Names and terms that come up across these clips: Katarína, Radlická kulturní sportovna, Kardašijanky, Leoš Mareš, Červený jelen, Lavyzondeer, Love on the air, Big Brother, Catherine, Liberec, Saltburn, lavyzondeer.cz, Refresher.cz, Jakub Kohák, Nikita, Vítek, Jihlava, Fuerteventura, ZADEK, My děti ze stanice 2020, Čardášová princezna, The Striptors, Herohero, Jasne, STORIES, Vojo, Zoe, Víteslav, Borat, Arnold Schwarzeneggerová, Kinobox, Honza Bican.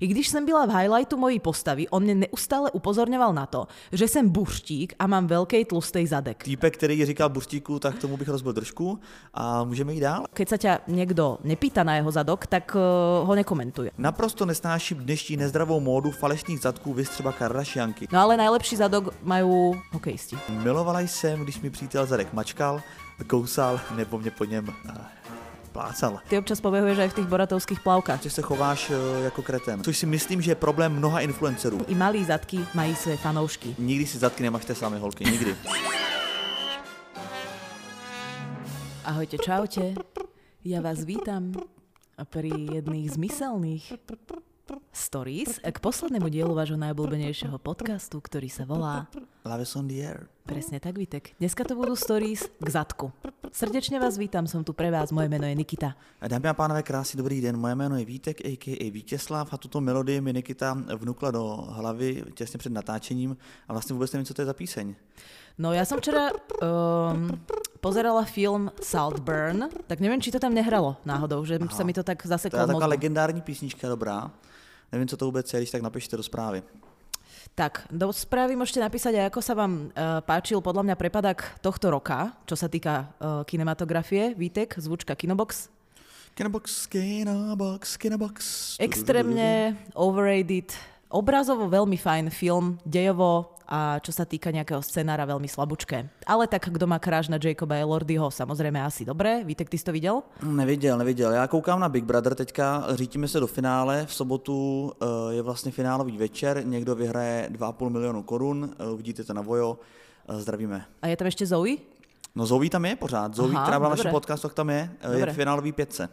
I když jsem byla v highlightu mojí postavy, on mě neustále upozorňoval na to, že jsem buřtík a mám velký tlustý zadek. Týpek, který říká buřtíku, tak tomu bych rozbil držku a můžeme jít dál. Keď se tě někdo nepýta na jeho zadok, tak ho nekomentuje. Naprosto nesnáším dnešní nezdravou módu falešných zadků, viz třeba Kardašijanky. No ale nejlepší zadok mají hokejisti. Milovala jsem, když mi přítel zadek mačkal, kousal nebo mě po něm plácal. Ty občas poběhuješ aj v těch boratovských plavkách. Že se chováš jako kreten, což si myslím, že je problém mnoha influencerů. I malí zadky mají své fanoušky. Nikdy si zadky nemažte sami, holky, nikdy. Ahojte, čaute, já vás vítam pri jedných z myselných stories k poslednému dielu vášho najobľúbenejšieho podcastu, ktorý sa volá Love on the air. Presne tak, Vítek. Dneska to budú stories k zadku. Srdečne vás vítam, som tu pre vás, moje meno je Nikita. Dámy a pánové, krásný dobrý den, moje meno je Vítek, a.k.a. Víteslav a tuto melodii mi Nikita vnukla do hlavy těsně před natáčením a vlastně vůbec nevím, co to je za píseň. No já jsem včera pozerala film Saltburn, tak nevím, či to tam nehralo náhodou, že se mi to tak zaseklo. To je taková legendární písnička, dobrá. Nevím, co to vůbec je, když tak napište do zprávy. Tak, do správy môžete napísať, ako sa vám páčil podľa mňa prepadak tohto roka, čo sa týka kinematografie. Vítek, zvučka Kinobox. Kinobox. Extrémne overrated, obrazovo veľmi fajn film, dejovo a čo sa týka nejakého scenára veľmi slabúčké. Ale tak, kdo má kráž na Jacoba a Lordyho, samozrejme asi dobre. Vítek, ty si to videl? Nevidel. Ja koukám na Big Brother teďka, řítíme se do finále, v sobotu je vlastně finálový večer, někdo vyhraje 2,5 milionu korun, uvidíte to na Vojo, zdravíme. A je tam ještě Zoe? No Zoe tam je pořád, Zoe, která byla v našich podcastech, tam je, je v finálový pětce.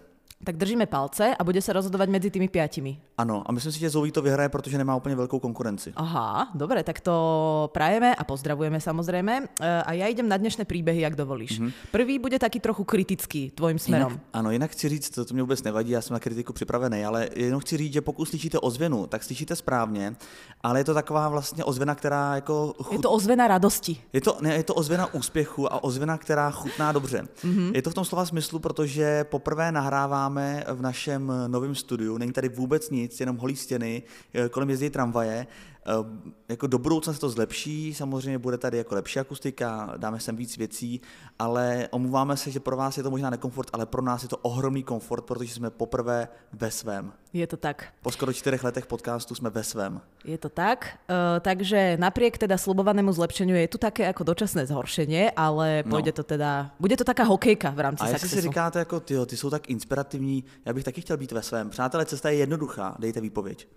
Tak držíme palce a bude se rozhodovat mezi těmi pětimi. Ano, a myslím si, že Zoe to vyhraje, protože nemá úplně velkou konkurenci. Aha, dobré, tak to prajeme a pozdravujeme samozřejmě. A já jdem na dnešné příběhy, jak dovolíš. Mm-hmm. Prvý bude taky trochu kritický tvojím směrem. Jinak chci říct, to mě vůbec nevadí, já jsem na kritiku připravený, ale jenom chci říct, že pokud slyšíte ozvěnu, tak slyšíte správně, ale je to taková vlastně ozvěna, která jako je to ozvěna radosti. Je to ozvěna úspěchu a ozvěna, která chutná dobře. Mm-hmm. Je to v tom slova smyslu, protože poprvé nahrávám v našem novém studiu, není tady vůbec nic, jenom holí stěny, kolem jezdí tramvaje. Jako do budoucna se to zlepší, samozřejmě bude tady jako lepší akustika, dáme sem víc věcí, ale omluváme se, že pro vás je to možná nekomfort, ale pro nás je to ohromný komfort, protože jsme poprvé ve svém. Je to tak. Po skoro 4 letech podcastu jsme ve svém. Je to tak, takže napriek teda slubovanému zlepšeniu je tu také jako dočasné zhoršenie, ale půjde to teda, bude to taká hokejka v rámci successu. A jestli si říkáte jako ty jsou tak inspirativní, já bych taky chtěl být ve svém. Přátelé, cesta je jednoduchá, dejte výpověď.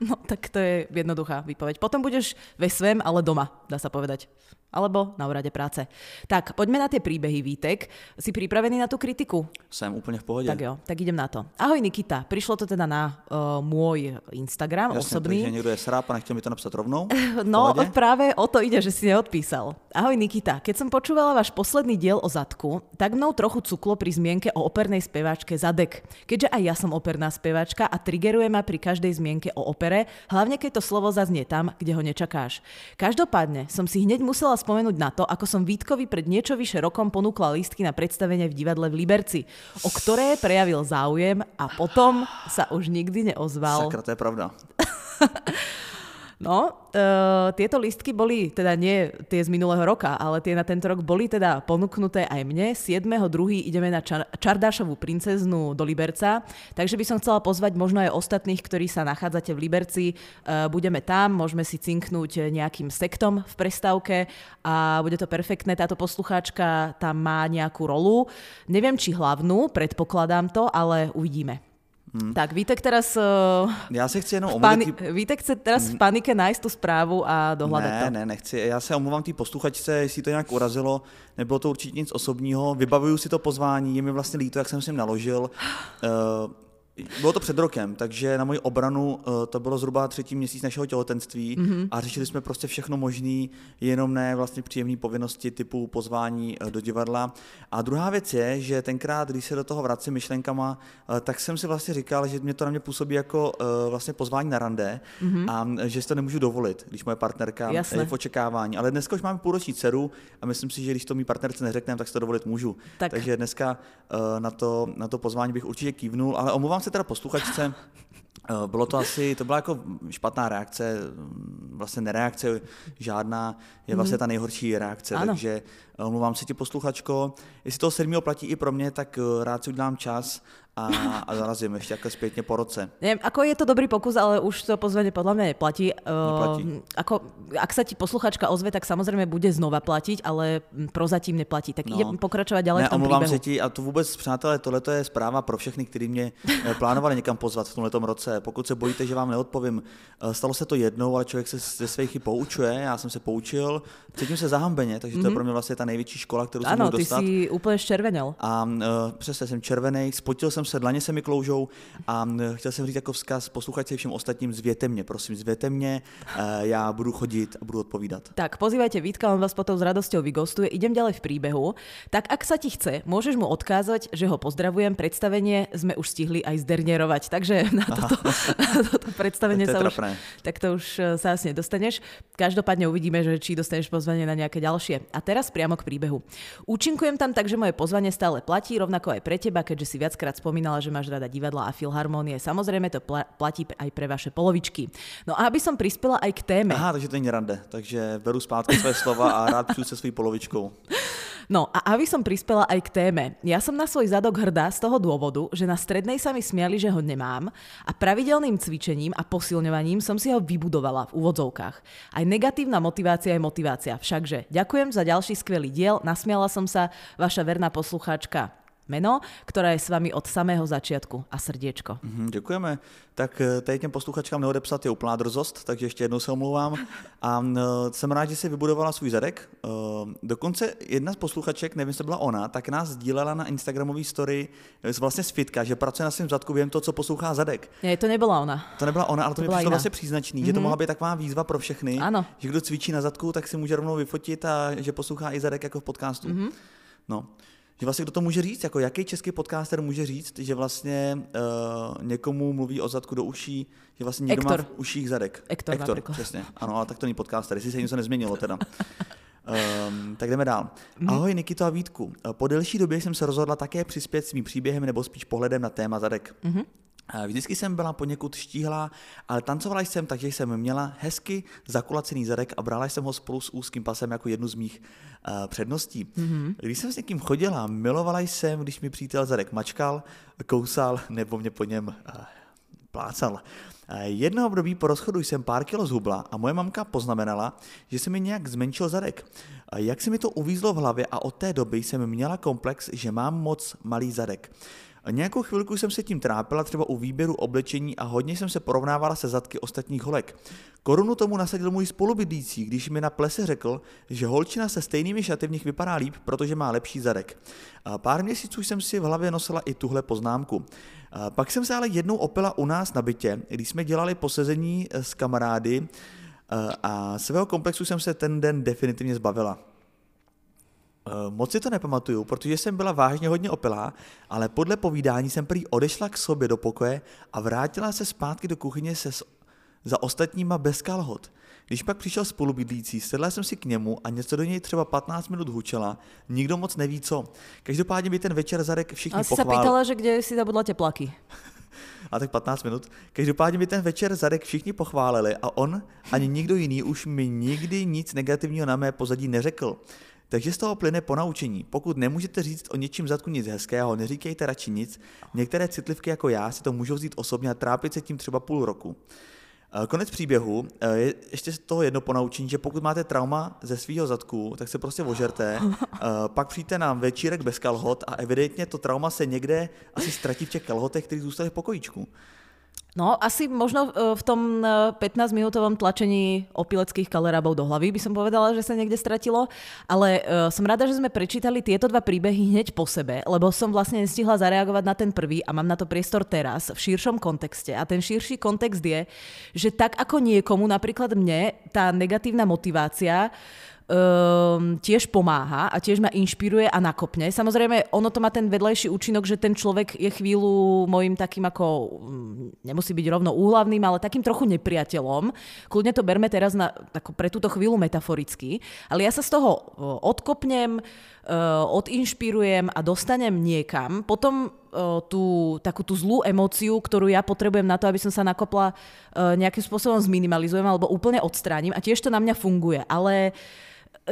No tak to je jednoduchá výpoveď. Potom budeš ve svém, ale doma, dá sa povedať. Alebo na úrade práce. Tak, poďme na tie príbehy, Vítek. Si pripravený na tú kritiku? Som úplne v pohode. Tak jo, tak idem na to. Ahoj Nikita, prišlo to teda na môj Instagram. Jasne, osobný. Jasne, takže niekto je sráp a nechtěl mi to napsať rovnou. No, práve o to ide, že si neodpísal. Ahoj Nikita, keď som počúvala váš posledný diel o zadku, tak mnou trochu cuklo pri zmienke o opernej speváčke Zadek. Keďže aj ja som operná speváčka a triggeruje ma pri každej zmienke o opere, hlavne keď to slovo zaznie tam, kde ho nečakáš. Každopádne som si hneď musela spomenúť na to, ako som Vítkovi pred niečo vyše rokom ponúkla lístky na predstavenie v divadle v Liberci, o ktoré prejavil záujem a potom sa už nikdy neozval. Sakra, to je pravda. No, tieto lístky boli, teda nie tie z minulého roka, ale tie na tento rok boli teda ponúknuté aj mne. 7.2. ideme na Čardášovú princeznu do Liberca, takže by som chcela pozvať možno aj ostatných, ktorí sa nachádzate v Liberci. Budeme tam, môžeme si cinknúť nejakým sektom v prestávke a bude to perfektné. Táto poslucháčka tam má nejakú rolu. Neviem, či hlavnú, predpokladám to, ale uvidíme. Tak Vítek teraz já se chci jenom Vítek chce teraz v panike najít tu zprávu a dohledat to. Ne, nechci. Já se omluvám té posluchačce, jestli to nějak urazilo, nebylo to určitě nic osobního. Vybavuju si to pozvání, je mi vlastně líto, jak jsem si jim naložil. Bylo to před rokem, takže na moji obranu to bylo zhruba 3. měsíc našeho těhotenství a řešili jsme prostě všechno možný, jenom ne vlastně příjemné povinnosti typu pozvání do divadla. A druhá věc je, že tenkrát, když se do toho vracím myšlenkama, tak jsem si vlastně říkal, že mě to na mě působí jako vlastně pozvání na rande a že si to nemůžu dovolit, když moje partnerka je v očekávání. Ale dneska už mám půlroční dceru a myslím si, že když to mý partnerce neřekneme, tak si to dovolit můžu. Tak. Takže dneska na to pozvání bych určitě kývnul, ale omlouvám se teda posluchačce, Bylo to asi, to byla jako špatná reakce, vlastně nereakce žádná, je vlastně ta nejhorší reakce, ano. Takže omlouvám se ti, posluchačko, jestli toho 7. platí i pro mě, tak rád si udělám čas a zarazím ještě jako zpětně po roce. Nevím, ako je to dobrý pokus, ale už to pozvanie podľa mňa neplatí. Ako, ak sa ti posluchačka ozve, tak samozrejme bude znova platiť, ale prozatím neplatí. Tak idem pokračovať ďalej v tom príbehu. Omlouvám se ti a to vůbec, přátelé, tohleto je zpráva pro všechny, kteří mě plánovali někam pozvat v tomhletom roce. Pokud se bojíte, že vám neodpovím, stalo se to jednou, ale člověk se ze svých chyb poučuje, já jsem se poučil, cítím se zahambeně, takže to je pro mě vlastně ta největší škola, kterou jsem mohl dostat. Ano, ty si úplně zčervenil. A přesně jsem červený, spotil jsem se, dlaně se mi kloužou a chtěl jsem říct jako vzkaz, posluchačce všem ostatním, zvěte mě, prosím, zvěte mě, já budu chodit a budu odpovídat. Tak, pozývajte Vítka, on vás potom s radosťou vygostuje. Idem ďalej v príbehu. Tak ak sa ti chce, môžeš mu odkázať, že ho pozdravujem. Predstavenie sme už stihli aj zdernierovať. Takže na toto predstavenie to sa už tak to už sa asi nedostaneš. Každopádne uvidíme, že či dostaneš pozvanie na nejaké ďalšie. A teraz priamo k príbehu. Účinkujem tam, takže moje pozvanie stále platí, rovnako aj pre teba, keďže si viackrát spomínala, že máš rada divadla a filharmonie. Samozrejme to platí aj pre vaše polovičky. No a aby som prispela aj k téme. Aha, takže to nie rande. Takže beru zpátky své slova a rád přijdu se svou polovičkou. No a aby som prispela aj k téme. Ja som na svoj zadok hrdá z toho dôvodu, že na strednej sa mi smiali, že ho nemám a pravidelným cvičením a posilňovaním som si ho vybudovala v úvodzovkách. Aj negatívna motivácia je motivácia. Všakže ďakujem za ďalší skvelý diel. Nasmiala som sa, vaša verná poslucháčka Meno, která je s vámi od samého začátku a srdíčko. Děkujeme. Tak tady těm posluchačkám neodepsat je úplná drzost, takže ještě jednou se omlouvám. A jsem rád, že si vybudovala svůj zadek. Dokonce jedna z posluchaček, nevím, jestli byla ona, tak nás sdílela na Instagramové story vlastně z fitka, že pracuje na svém zadku během toho, co poslouchá zadek. Ne, to nebyla ona. To nebyla ona, ale to mi přišlo vlastně příznačný, že to mohla být taková výzva pro všechny, ano. Že kdo cvičí na zadku, tak si může rovnou vyfotit a že poslouchá i zadek jako v podcastu. No. Že vlastně kdo to může říct, jako jaký český podcaster může říct, že vlastně někomu mluví o zadku do uší, že vlastně někdo má v uších zadek. Ektor, přesně. Ano, ale tak to není podcaster, jestli se něco nezměnilo teda. Tak jdeme dál. Ahoj Nikito a Vítku. Po delší době jsem se rozhodla také přispět svým příběhem nebo spíš pohledem na téma zadek. Vždycky jsem byla poněkud štíhlá, ale tancovala jsem, takže jsem měla hezky zakulacený zadek a brala jsem ho spolu s úzkým pasem jako jednu z mých předností. Když jsem s někým chodila, milovala jsem, když mi přítel zadek mačkal, kousal nebo mě po něm plácal. Jedno období po rozchodu jsem pár kilo zhubla a moje mamka poznamenala, že se mi nějak zmenšil zadek. Jak se mi to uvízlo v hlavě a od té doby jsem měla komplex, že mám moc malý zadek. Nějakou chvilku jsem se tím trápila třeba u výběru oblečení a hodně jsem se porovnávala se zadky ostatních holek. Korunu tomu nasadil můj spolubydlící, když mi na plese řekl, že holčina se stejnými šaty v nich vypadá líp, protože má lepší zadek. Pár měsíců jsem si v hlavě nosila i tuhle poznámku. Pak jsem se ale jednou opila u nás na bytě, když jsme dělali posezení s kamarády a svého komplexu jsem se ten den definitivně zbavila. Moc si to nepamatuju, protože jsem byla vážně hodně opilá, ale podle povídání jsem prý odešla k sobě do pokoje a vrátila se zpátky do kuchyně za ostatníma bez kalhot. Když pak přišel spolubydlící, sedla jsem si k němu a něco do něj třeba 15 minut hučela, nikdo moc neví co. Každopádně by ten večer zadek všichni pochválili. A jsi se pýtala, že kde si zabudla tepláky? A tak 15 minut. Každopádně mi ten večer zadek všichni pochválili a on ani nikdo jiný už mi nikdy nic negativního na mé pozadí neřekl. Takže z toho plyne ponaučení. Pokud nemůžete říct o něčím zadku nic hezkého, neříkejte radši nic. Některé citlivky jako já si to můžou vzít osobně a trápit se tím třeba půl roku. Konec příběhu. Je ještě z toho jedno ponaučení, že pokud máte trauma ze svýho zadku, tak se prostě ožerte. Pak přijďte na večírek bez kalhot a evidentně to trauma se někde asi ztratí v těch kalhotech, které zůstaly v pokojíčku. No, asi možno v tom 15-minútovom tlačení opileckých kalerábov do hlavy by som povedala, že sa niekde stratilo, ale som rada, že sme prečítali tieto dva príbehy hneď po sebe, lebo som vlastne nestihla zareagovať na ten prvý a mám na to priestor teraz v širšom kontexte. A ten širší kontext je, že tak ako niekomu, napríklad mne, tá negatívna motivácia tiež pomáha a tiež ma inšpiruje a nakopne. Samozrejme, ono to má ten vedlejší účinok, že ten človek je chvíľu mojim takým ako, nemusí byť rovno úhlavným, ale takým trochu nepriateľom. Kľudne to berme teraz ako pre túto chvíľu metaforicky, ale ja sa z toho odkopnem, odinšpirujem a dostanem niekam. Potom tú takú tú zlú emóciu, ktorú ja potrebujem na to, aby som sa nakopla, nejakým spôsobom zminimalizujem alebo úplne odstránim a tiež to na mňa funguje, ale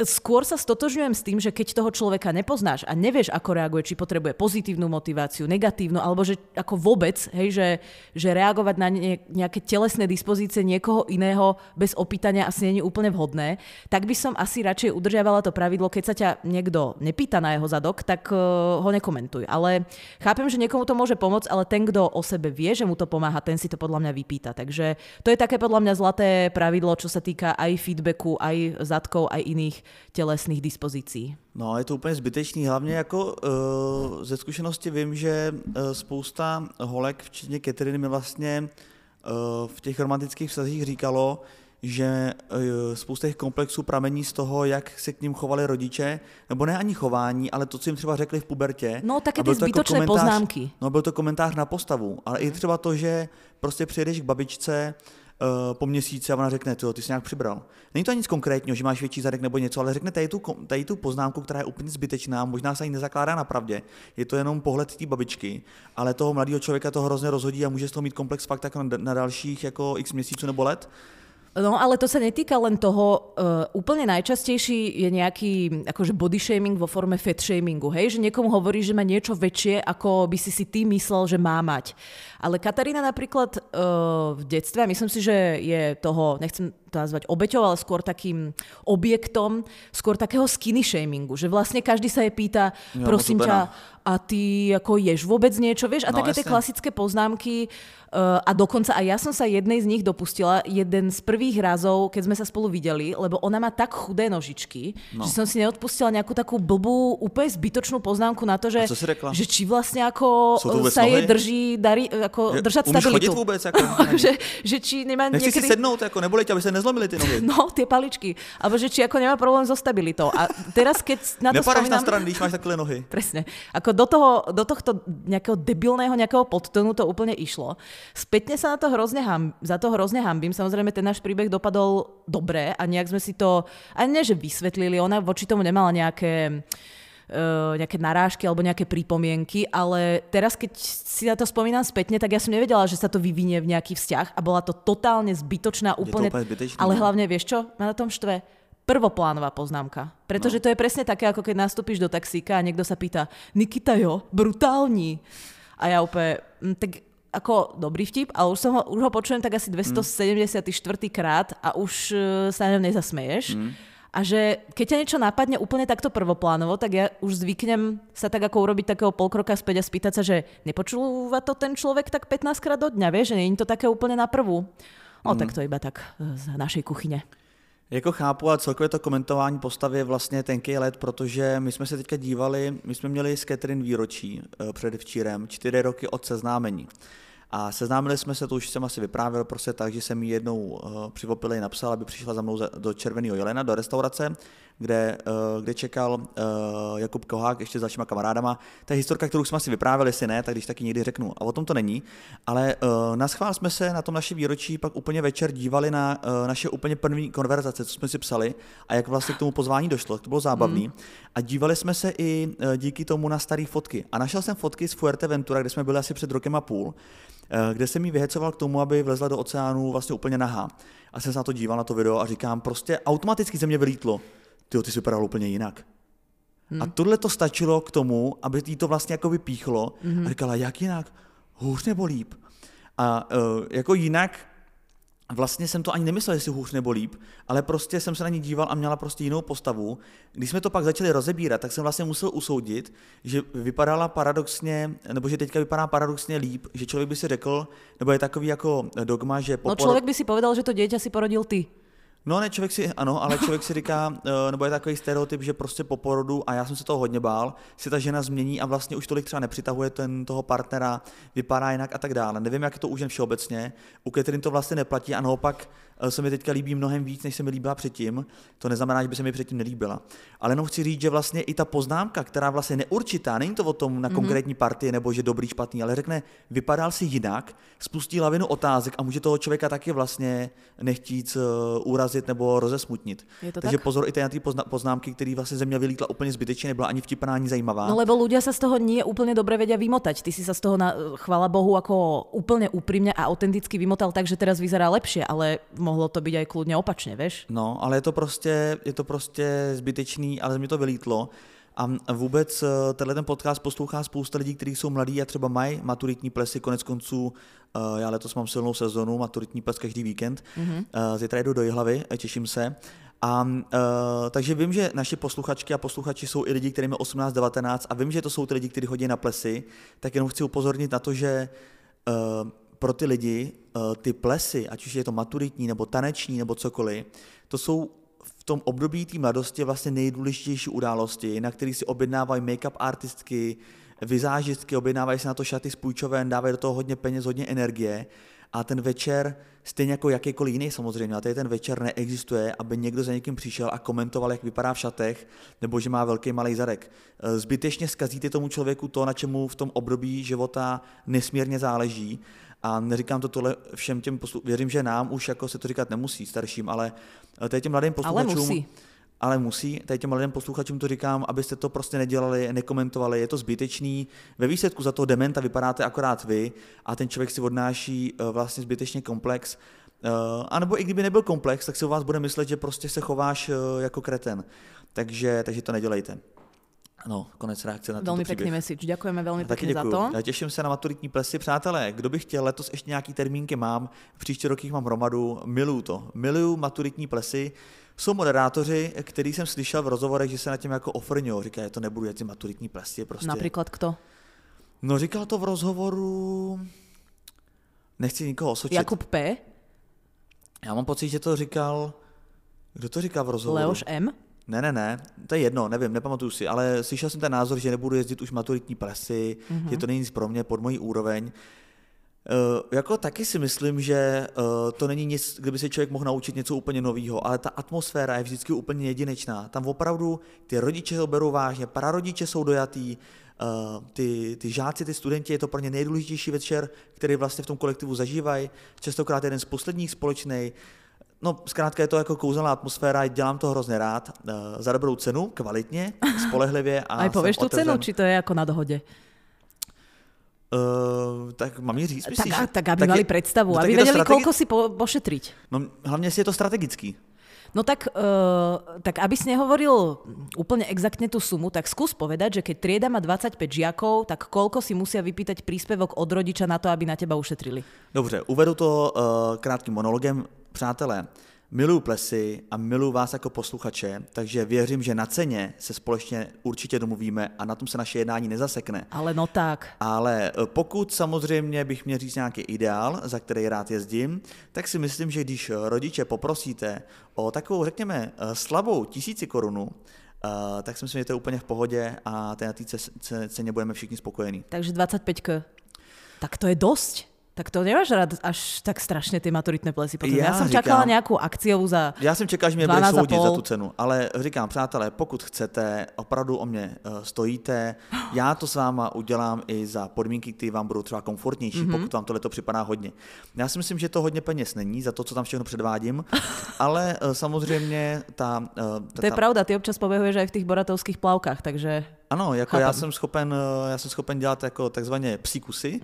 skôr sa stotožňujem s tým, že keď toho človeka nepoznáš a nevieš, ako reaguje, či potrebuje pozitívnu motiváciu, negatívnu, alebo že ako vôbec, hej, že reagovať na nejaké telesné dispozície niekoho iného bez opýtania asi nie je úplne vhodné, tak by som asi radšej udržiavala to pravidlo, keď sa ťa niekto nepýta na jeho zadok, tak ho nekomentuj. Ale chápem, že niekomu to môže pomôcť, ale ten, kto o sebe vie, že mu to pomáha, ten si to podľa mňa vypýta. Takže to je také podľa mňa zlaté pravidlo, čo sa týka aj feedbacku, aj zadkov, aj iných tělesných dispozicí. No, je to úplně zbytečný, hlavně jako ze zkušenosti vím, že spousta holek, včetně Catherine, mi vlastně v těch romantických vztazích říkalo, že spousta těch komplexů pramení z toho, jak se k ním chovali rodiče, nebo ne ani chování, ale to, co jim třeba řekli v pubertě. No, taky ty zbytočné jako poznámky. No, byl to komentář na postavu, ale i třeba to, že prostě přijedeš k babičce po měsíci a ona řekne, ty jsi nějak přibral. Není to nic konkrétního, že máš větší zadek nebo něco, ale řekne tady tu poznámku, která je úplně zbytečná, možná se ani nezakládá na pravdě. Je to jenom pohled té babičky, ale toho mladého člověka to hrozně rozhodí a může z toho mít komplex fakt tak na dalších jako x měsíců nebo let. No, ale to sa netýka len toho, úplne najčastejší je nejaký akože body shaming vo forme fat shamingu, hej? Že niekomu hovorí, že má niečo väčšie, ako by si ty myslel, že má mať. Ale Katarína napríklad v detstve, myslím si, že je toho, nechcem to nazvať obeťou, ale skôr takým objektom, skôr takého skinny shamingu, že vlastne každý sa jej pýta, prosím ťa, a ty ako ješ vôbec niečo, vieš? A také tie klasické poznámky a dokonca aj ja som sa jednej z nich dopustila, jeden z prvých razov, keď sme sa spolu videli, lebo ona má tak chudé nožičky, že som si neodpustila nejakú takú blbú, úplne zbytočnú poznámku na to, že či vlastne ako sa jej držať stabilitu. Vôbec, ako, že či nemá nechci niekedy si sednúť, ako neboleť, aby sa nezlomili tie nohy. No, tie paličky. Alebo že či ako nemá problém so stabilitou. A teraz keď na to nepadáš na stranu, když máš takové nohy. Presne. Ako do tohto nejakého debilného nejakého podtonu to úplne išlo. Spätne sa na to hrozne hanbím. Samozrejme, ten náš príbeh dopadol dobre a nejak sme si to ani ne, že vysvetlili. Ona voči tomu nemala nejaké narážky alebo nejaké pripomienky, ale teraz, keď si na to spomínam spätne, tak ja som nevedela, že sa to vyvinie v nejaký vzťah a bola to totálne zbytočná, úplne zbytečný, ale hlavne vieš čo? Na tom štve prvoplánová poznámka. Pretože to je presne také, ako keď nastúpiš do taxíka a niekto sa pýta, Nikita jo, brutální. A ja úplne, tak ako dobrý vtip, ale už ho počujem tak asi 274. krát a už sa na ňom nezasmeješ. A že keď ťa niečo napadne úplne takto prvoplánovo, tak ja už zvyknem sa tak ako urobiť takého polkroka späť a spýtať sa, že nepočúva to ten človek tak 15 krát do dňa, vieš, že nie je to také úplne na prvú. No tak to iba tak z našej kuchyne. Jako chápu a celkově to komentování postav je vlastně tenký let, protože my jsme se teďka dívali, my jsme měli s Catherine výročí předevčírem, 4 roky od seznámení. A seznámili jsme se, to už jsem asi vyprávěl, prostě tak, že jsem jí jednou přivopil a napsal, aby přišla za mnou do Červeného jelena, do restaurace, kde čekal Jakub Kohák ještě s dalšíma kamarádama. To je historka, kterou jsme asi vyprávěli, jestli ne, tak když taky někdy řeknu. A o tom to není. Ale naschvál jsme se na tom naše výročí pak úplně večer dívali na naše úplně první konverzace, co jsme si psali a jak vlastně k tomu pozvání došlo. To bylo zábavné. A dívali jsme se i díky tomu na staré fotky. A našel jsem fotky z Fuerteventura, kde jsme byli asi před rokem a půl, kde jsem jí vyhecoval k tomu, aby vlezla do oceánu vlastně úplně nahá. A jsem se na to díval, na to video a říkám, prostě automaticky ze mě vylítlo. Ty jsi vypadal úplně jinak. A tohle to stačilo k tomu, aby jí to vlastně jako vypíchlo a říkala, jak jinak? Hůř nebo líp? A jako jinak vlastně jsem to ani nemyslel, jestli hůř nebo líp, ale prostě jsem se na ní díval a měla prostě jinou postavu. Když jsme to pak začali rozebírat, tak jsem vlastně musel usoudit, že vypadala paradoxně, nebo že teďka vypadá paradoxně líp, že člověk by si řekl, nebo je takový jako dogma, že člověk by si povedal, že to dítě si porodil ty. No ne, člověk si říká, nebo je takový stereotyp, že prostě po porodu, a já jsem se toho hodně bál, se ta žena změní a vlastně už tolik třeba nepřitahuje toho partnera, vypadá jinak a tak dále. Nevím, jak je to už jen všeobecně, u Catherine to vlastně neplatí a naopak se mi teďka líbí mnohem víc, než se mi líbila předtím. To neznamená, že by se mi předtím nelíbila. Ale jenom chci říct, že vlastně i ta poznámka, která vlastně neurčitá, není to o tom na konkrétní partii nebo že dobrý, špatný, ale řekne, vypadal si jinak, spustí lavinu otázek a může toho člověka taky vlastně nechtít urazit urazit nebo rozesmutnit. Takže tak? Pozor i tady na ty poznámky, které vlastně ze mě vylítla úplně zbytečně, nebyla ani vtipná, ani zajímavá. No lebo ľudia sa z toho nie úplne dobre vedia vymotať. Ty si sa z toho, chvála Bohu, ako úplne úprimne a autenticky vymotal, takže teraz vyzerá lepšie, ale mohlo to byť aj kľudne opačne, vieš? No, ale je to prostě zbytečný, ale ze mě to vylítlo. A vůbec tenhle ten podcast poslouchá spousta lidí, kteří jsou mladí a třeba mají maturitní plesy, konec konců, já letos mám silnou sezonu, maturitní ples každý víkend, zítra jedu do Jihlavy, těším se. Takže vím, že naše posluchačky a posluchači jsou i lidi, kterým je 18, 19 a vím, že to jsou ty lidi, kteří chodí na plesy, tak jenom chci upozornit na to, že pro ty lidi ty plesy, ať už je to maturitní nebo taneční nebo cokoliv, to jsou v tom období té mladosti vlastně nejdůležitější události, na který si objednávají make-up artistky, vizážistky, objednávají si na to šaty z půjčoven, dávají do toho hodně peněz, hodně energie a ten večer, stejně jako jakýkoliv jiný samozřejmě, a tady ten večer neexistuje, aby někdo za někým přišel a komentoval, jak vypadá v šatech, nebo že má velký malý zadek. Zbytečně zkazíte tomu člověku to, na čemu v tom období života nesmírně záleží. A neříkám to tohle všem těm posluchačům, věřím, že nám už jako se to říkat nemusí starším, ale tady těm mladým posluchačům, ale musí, tady těm mladým posluchačům to říkám, abyste to prostě nedělali, nekomentovali, je to zbytečný, ve výsledku za toho dementa vypadáte akorát vy a ten člověk si odnáší vlastně zbytečně komplex, a nebo i kdyby nebyl komplex, tak si o vás bude myslet, že prostě se chováš jako kreten, takže to nedělejte. No, konec reakce na tento příběh. Velmi pekný message, děkujeme velmi pekne za to. Těším se na maturitní plesy. Přátelé, kdo by chtěl, letos ještě nějaký termínky mám, v příští roky mám hromadu, miluju to. Miluju maturitní plesy. Jsou moderátoři, který jsem slyšel v rozhovorech, že se na tím jako ofrňují, říkají, že to nebudu jet maturitní plesy. Prostě. Například kdo? No říkal to v rozhovoru, nechci nikoho osočit. Jakub P? Já mám pocit, že to říkal, kdo to říkal v rozhovoru? Leoš M? Ne, to je jedno, nevím, nepamatuju si, ale slyšel jsem ten názor, že nebudu jezdit už maturitní plesy, že to není nic pro mě, pod mojí úroveň. Jako taky si myslím, že to není nic, kdyby se člověk mohl naučit něco úplně nového, ale ta atmosféra je vždycky úplně jedinečná. Tam opravdu ty rodiče ho berou vážně, prarodiče jsou dojatý, ty žáci, ty studenti, je to pro ně nejdůležitější večer, který vlastně v tom kolektivu zažívají, častokrát jeden z posledních společnej. No, zkrátka je to jako kouzelná atmosféra, dělám to hrozně rád, za dobrou cenu, kvalitně, spolehlivě a aj pověš tu cenu, či to je jako na dohodě? Tak mám ji říct, myslíš? Tak aby mali představu, aby věděli, koľko si pošetriť. No, hlavně si je to strategický. No tak aby si nehovoril úplne exaktne tú sumu, tak skús povedať, že keď trieda má 25 žiakov, tak koľko si musia vypýtať príspevok od rodiča na to, aby na teba ušetrili? Dobře, uvedu to krátkým monologem. Přátelé, miluju plesy a miluju vás jako posluchače, takže věřím, že na ceně se společně určitě domluvíme a na tom se naše jednání nezasekne. Ale no tak. Ale pokud samozřejmě bych měl říct nějaký ideál, za který rád jezdím, tak si myslím, že když rodiče poprosíte o takovou, řekněme, slabou 1000 korun, tak si myslím, že to je úplně v pohodě a na té ceně budeme všichni spokojení. Takže 25 000. Tak to je dost. Tak to nemáš rád až tak strašně ty maturitné plesy. Já jsem čekala nějakou akciovou za 12,5. Já jsem čekala, že mě bude soudit za tu cenu. Ale říkám, přátelé, pokud chcete, opravdu o mě stojíte. Já to s váma udělám i za podmínky, které vám budou třeba komfortnější, pokud vám tohle to připadá hodně. Já si myslím, že to hodně peněz není za to, co tam všechno předvádím, ale samozřejmě to je pravda, ty občas poběhuješ aj v těch boratovských plavkách, takže... Ano, jako já jsem schopen dělat jako takzvané psí kusy,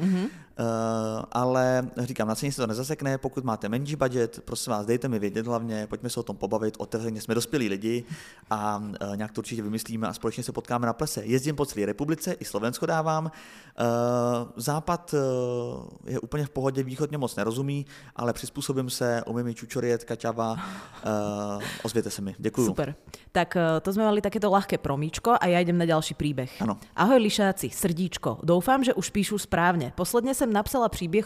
ale říkám, na ceně se to nezasekne, pokud máte menší budget, prosím vás, dejte mi vědět hlavně, pojďme se o tom pobavit, otevřeně jsme dospělí lidi a nějak to určitě vymyslíme a společně se potkáme na plese. Jezdím po celé republice, i Slovensko dávám, západ je úplně v pohodě, východ mě moc nerozumí, ale přizpůsobím se, umím i čučoriet, kaťava, ozvěte se mi, děkuju. Super, tak to jsme měli takéto ľahké promíčko a já jdem na další příběh. Ano. Ahoj lišáci, srdíčko. Doufám, že už píšu správně. Posledně jsem napsala příběh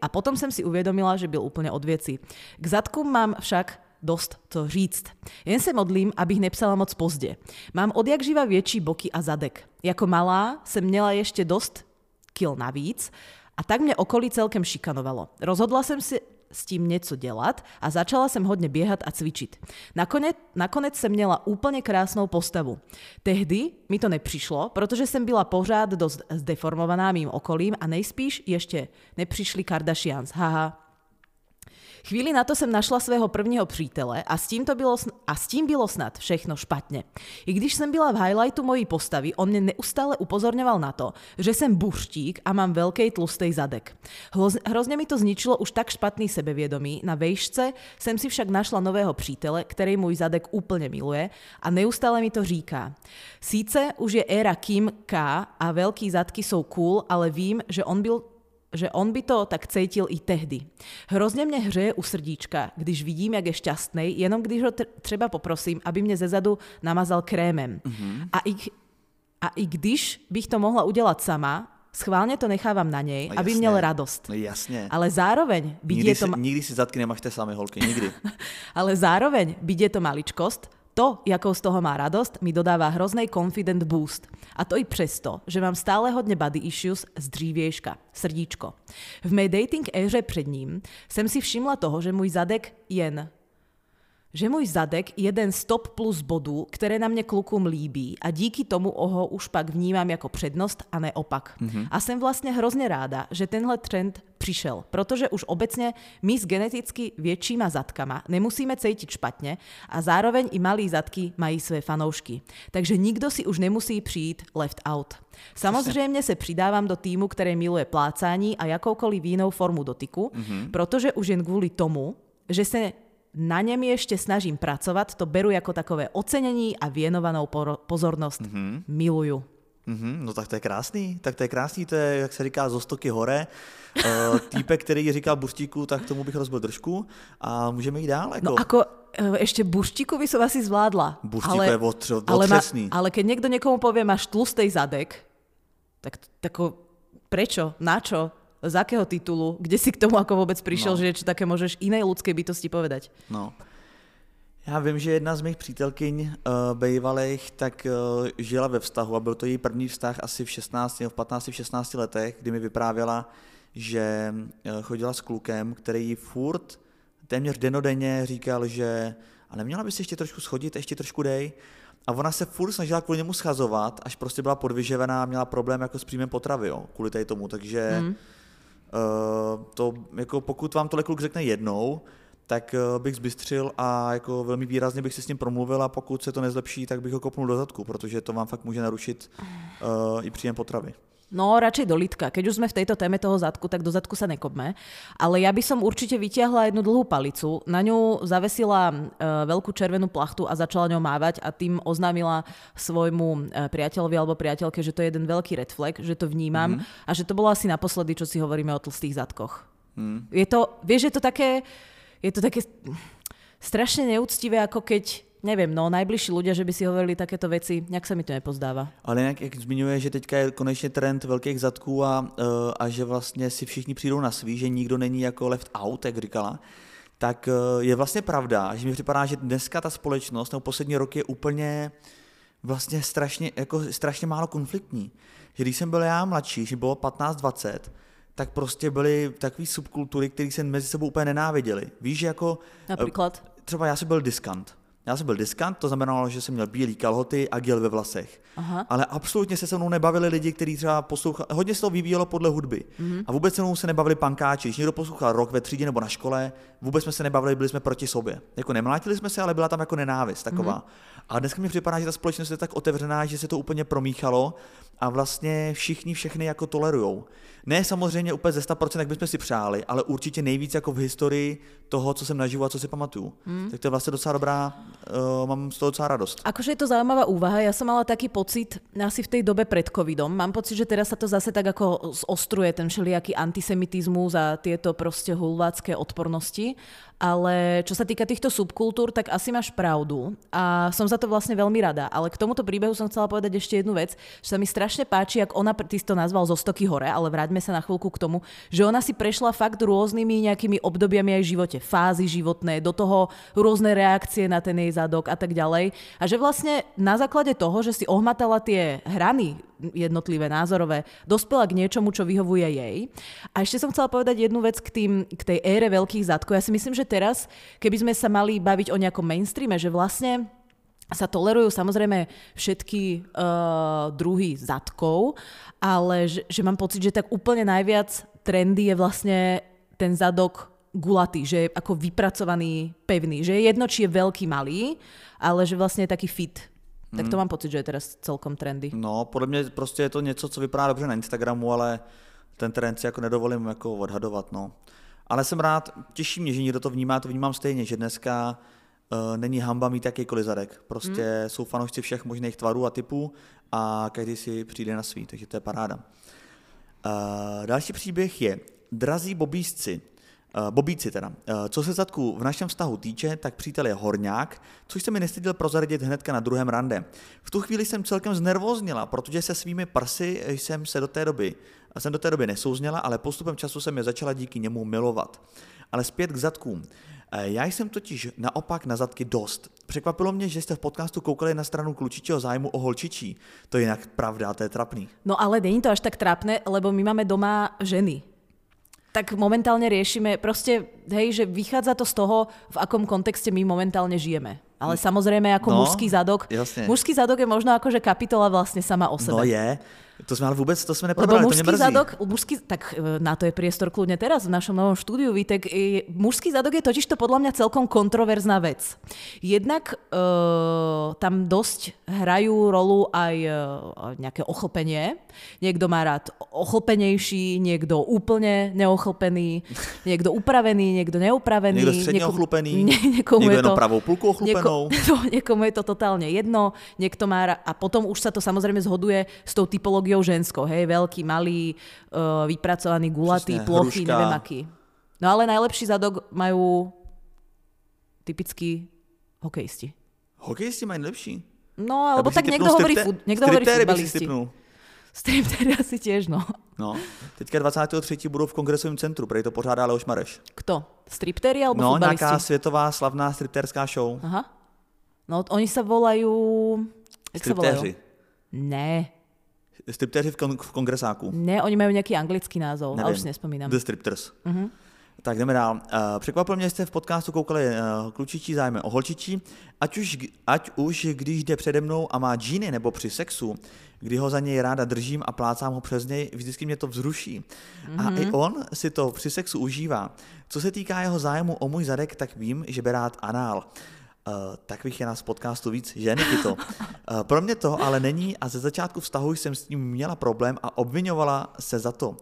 a potom jsem si uvědomila, že byl úplně od věci. K zadku mám však dost co říct. Jen se modlím, abych nepsala moc pozdě. Mám odjakživa větší boky a zadek. Jako malá jsem měla ještě dost kil navíc a tak mě okolí celkem šikanovalo. Rozhodla jsem si s tím něco dělat a začala jsem hodně běhat a cvičit. Nakonec jsem měla úplně krásnou postavu. Tehdy mi to nepřišlo, protože jsem byla pořád dost zdeformovaná mým okolím a nejspíš ještě nepřišli Kardašians. Haha. Chvíli na to jsem našla svého prvního přítele a s tím bylo snad všechno špatně. I když jsem byla v highlightu mojí postavy, on mě neustále upozorňoval na to, že jsem buřtík a mám velký tlustý zadek. Hrozně mi to zničilo už tak špatný sebevědomí. Na vejšce jsem si však našla nového přítele, který můj zadek úplně miluje a neustále mi to říká. Sice už je éra Kim K a velký zadky jsou cool, ale vím, že on by to tak cítil i tehdy. Hrozně mě hřeje u srdíčka, když vidím, jak je šťastný, jenom když ho třeba poprosím, aby mě ze zadu namazal krémem. Mm-hmm. A i když bych to mohla udělat sama, schválně to nechávám na něj, aby měl radost. No jasně. Ale zároveň nikdy si zadky nemažte sami, holky, nikdy. Ale zároveň byť je to maličkost, to, jakou z toho má radost, mi dodává hrozný confident boost. A to i přesto, že mám stále hodně body issues z dřívějška, srdíčko. V mé dating éře před ním jsem si všimla toho, že můj zadek jeden z top plus bodů, které na mě klukům líbí a díky tomu ho už pak vnímám jako přednost a ne opak. Mm-hmm. A jsem vlastně hrozně ráda, že tenhle trend přišel, protože už obecně my s geneticky většíma zadkama nemusíme cítit špatně a zároveň i malí zadky mají své fanoušky. Takže nikdo si už nemusí přijít left out. Samozřejmě se přidávám do týmu, který miluje plácání a jakoukoliv jinou formu dotyku, mm-hmm. protože už jen kvůli tomu, že se na něm ještě snažím pracovat, to beru jako takové ocenění a věnovanou pozornost. Mm-hmm. Miluju. Mm-hmm. No tak to je krásný. To je, jak se říká, zo stoky hore. Týpek, který říká buřtíku, tak tomu bych rozbil držku a můžeme jít dál. Jako. No jako ještě buřtíkovi jsem asi zvládla. Buřtíku ale, je otřesný. Ale keď někdo někomu povie, máš tlustý zadek, tak tako, prečo, načo? Z akého titulu, kde si k tomu jako vůbec přišel, že čo také můžeš jiné lidské bytosti povedať? No. Já vím, že jedna z mých přítelkyň bývalých tak žila ve vztahu a byl to její první vztah asi v 16 nebo v 15-16 letech, kdy mi vyprávěla, že chodila s klukem, který jí furt téměř denodenně říkal, že a neměla by si ještě trošku schodit, ještě trošku dej. A ona se furt snažila kvůli němu schazovat, až prostě byla podvyživená a měla problém jako s příjmem potravy, jo, kvůli tady tomu, takže... Mm. To, jako pokud vám tohle kluk řekne jednou, tak bych zbystřil a jako velmi výrazně bych si s ním promluvil a pokud se to nezlepší, tak bych ho kopnul do zadku, protože to vám fakt může narušit i příjem potravy. No, radšej do lítka. Keď už sme v tejto téme toho zadku, tak do zadku sa nekopme. Ale ja by som určite vytiahla jednu dlhú palicu, na ňu zavesila veľkú červenú plachtu a začala ňou mávať a tým oznámila svojmu priateľovi alebo priateľke, že to je jeden veľký red flag, že to vnímam a že to bolo asi naposledy, čo si hovoríme o tlstých zadkoch. Mm. Je to, vieš, je to také strašne neúctivé, ako keď nevím, no, najbližší ľudia, že by si hovorili takéto veci, nějak se mi to nepozdává. Ale nějak jak zmiňuje, že teďka je konečně trend velkých zadků a že vlastně si všichni přijdou na svý, že nikdo není jako left out, jak říkala, tak je vlastně pravda, že mi připadá, že dneska ta společnost nebo poslední roky je úplně vlastně strašně málo konfliktní. Že když jsem byl já mladší, že bylo 15-20, tak prostě byly takové subkultury, které se mezi sebou úplně nenáviděly. Víš, že jako... Například? Třeba já jsem byl diskant. To znamenalo, že jsem měl bílý kalhoty a gel ve vlasech. Aha. Ale absolutně se mnou nebavili lidi, kteří třeba poslouchali, hodně se to vyvíjelo podle hudby. Mm-hmm. A vůbec se mnou se nebavili pankáči. Když někdo poslouchal rock ve třídě nebo na škole, vůbec jsme se nebavili, byli jsme proti sobě. Jako nemlátili jsme se, ale byla tam jako nenávist taková. Mm-hmm. A dneska mi připadá, že ta společnost je tak otevřená, že se to úplně promíchalo a vlastně všichni všechny jako tolerujou. Ne samozřejmě úplně ze 100%, jak bychom si přáli, ale určitě nejvíc jako v historii toho, co jsem naživu a co si pamatuju. Mm. Tak to je vlastně docela dobrá, mám z toho docela radost. Akože je to zaujímavá úvaha, já jsem mala taký pocit asi v té době před covidom, mám pocit, že teda sa to zase tak jako zostruje ten všelijaký antisemitismus a tieto prostě hulvácké odpornosti, ale čo sa týka týchto subkultúr, tak asi máš pravdu a som za to vlastně velmi rada, ale k tomuto príbehu som chcela povedať ještě jednu vec, že sa mi strašne páči, jak ona, ty to nazval zo stoky hore, ale vraťme sa na chvíľku k tomu, že ona si prešla fakt rôznymi nejakými obdobiami aj v živote, fázy životné, do toho rôzne reakcie na ten jej zadok a tak ďalej. A že vlastne na základe toho, že si ohmatala tie hrany jednotlivé názorové, dospela k niečomu, čo vyhovuje jej. A ešte som chcela povedať jednu vec k tej ére veľkých zadkov. Ja si myslím, že teraz, keby sme sa mali baviť o nejakom mainstreame, že vlastne sa tolerujú samozrejme všetky druhy zadkov, ale že mám pocit, že tak úplne najviac trendy je vlastne ten zadok gulatý, že je ako vypracovaný, pevný, že je jedno, či je veľký, malý, ale že vlastne je taký fit. Tak to mám pocit, že je teraz celkom trendy. No, podle mě prostě je to něco, co vypadá dobře na Instagramu, ale ten trend si jako nedovolím jako odhadovat, no. Ale jsem rád, těší mě, že někdo to vnímá, to vnímám stejně, že dneska není hanba mít jakýkoliv zadek. Prostě jsou fanoušci všech možných tvarů a typů a každý si přijde na svý, takže to je paráda. Další příběh je Drazí bobísci. Bobíci teda. Co se zadku v našem vztahu týče, tak přítel je horňák, což se mi nestyděl prozradit hnedka na druhém rande. V tu chvíli jsem celkem znervózněla, protože se svými prsy jsem do té doby nesouzněla, ale postupem času jsem je začala díky němu milovat. Ale zpět k zadkům. Já jsem totiž naopak na zadky dost. Překvapilo mě, že jste v podcastu koukali na stranu klučičího zájmu o holčičí. To je jinak pravda, to je trapný. No ale není to až tak trápné, lebo my máme doma ženy. Tak momentálne riešime, proste, hej, že vychádza to z toho, v akom kontexte my momentálne žijeme. Ale samozrejme ako mužský zadok. Jasne. Mužský zadok je možno akože kapitola vlastne sama o sebe. No je. To sme ale vôbec, to sme neprobrali, to mňa mrzí. Lebo mužský zadok, tak na to je priestor kľudne teraz v našom novom štúdiu, Vítek. Mužský zadok je totiž to podľa mňa celkom kontroverzná vec. Jednak tam dosť hrajú rolu aj nejaké ochlpenie. Niekto má rád ochlpenejší, niekto úplne neochlpený, niekto upravený, niekto neupravený. Niekto stredne ochlpený, niekto jenom pravou púlku ochlpenou. Niekomu je to totálne jedno, niekto má rád, a potom už sa to samozrejme zhoduje s tou typológiou ženskou, hej, veľký, malý, vypracovaný, gulatý, přesně, plochý, hruška. Neviem aký. No ale najlepší zadok majú typicky hokejisti. Hokejisti mají lepší? No, alebo tak niekto hovorí futbalisti. Striptery asi tiež, no. No, teďka 23. budou v kongresovém centru, protože to pořádá Leoš Mareš. Kto? Striptery alebo futbalisti? No, nějaká světová slavná stripterská show. Aha. No, oni sa volajú... Striptéři. Ne. Striptéři v kongresáku. Ne, oni mají nějaký anglický názov, ale už si nespomínám. The Striptors. Uh-huh. Tak jdeme dál. Překvapil mě, že jste v podcastu koukali klučičí zájme o holčičí. Ať už když jde přede mnou a má džíny nebo při sexu, kdy ho za něj ráda držím a plácám ho přes něj, vždycky mě to vzruší. Mm-hmm. A i on si to při sexu užívá. Co se týká jeho zájmu o můj zadek, tak vím, že by rád anál. Takových je nás v podcastu víc, že Nikito. Pro mě to ale není a ze začátku vztahu jsem s ním měla problém a obviňovala se za to.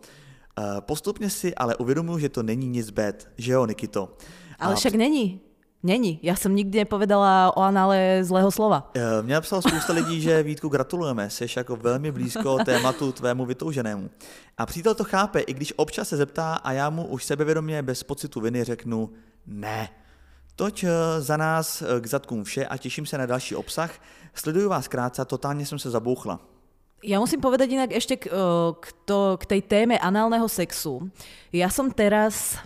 Postupně si ale uvědomuji, že to není nic bad, že jo, Nikito? Ale však není. Není. Já jsem nikdy nepovedala o anále zlého slova. Mě napsalo spousta lidí, že Vítku, gratulujeme, jsi jako velmi blízko tématu tvému vytouženému. A přítel to chápe, i když občas se zeptá a já mu už sebevědomě bez pocitu viny řeknu ne. Toť za nás k zadkům vše a těším se na další obsah. Sleduju vás krátce, totálně jsem se zabouchla. Ja musím povedať inak ešte k tej téme análneho sexu. Ja som teraz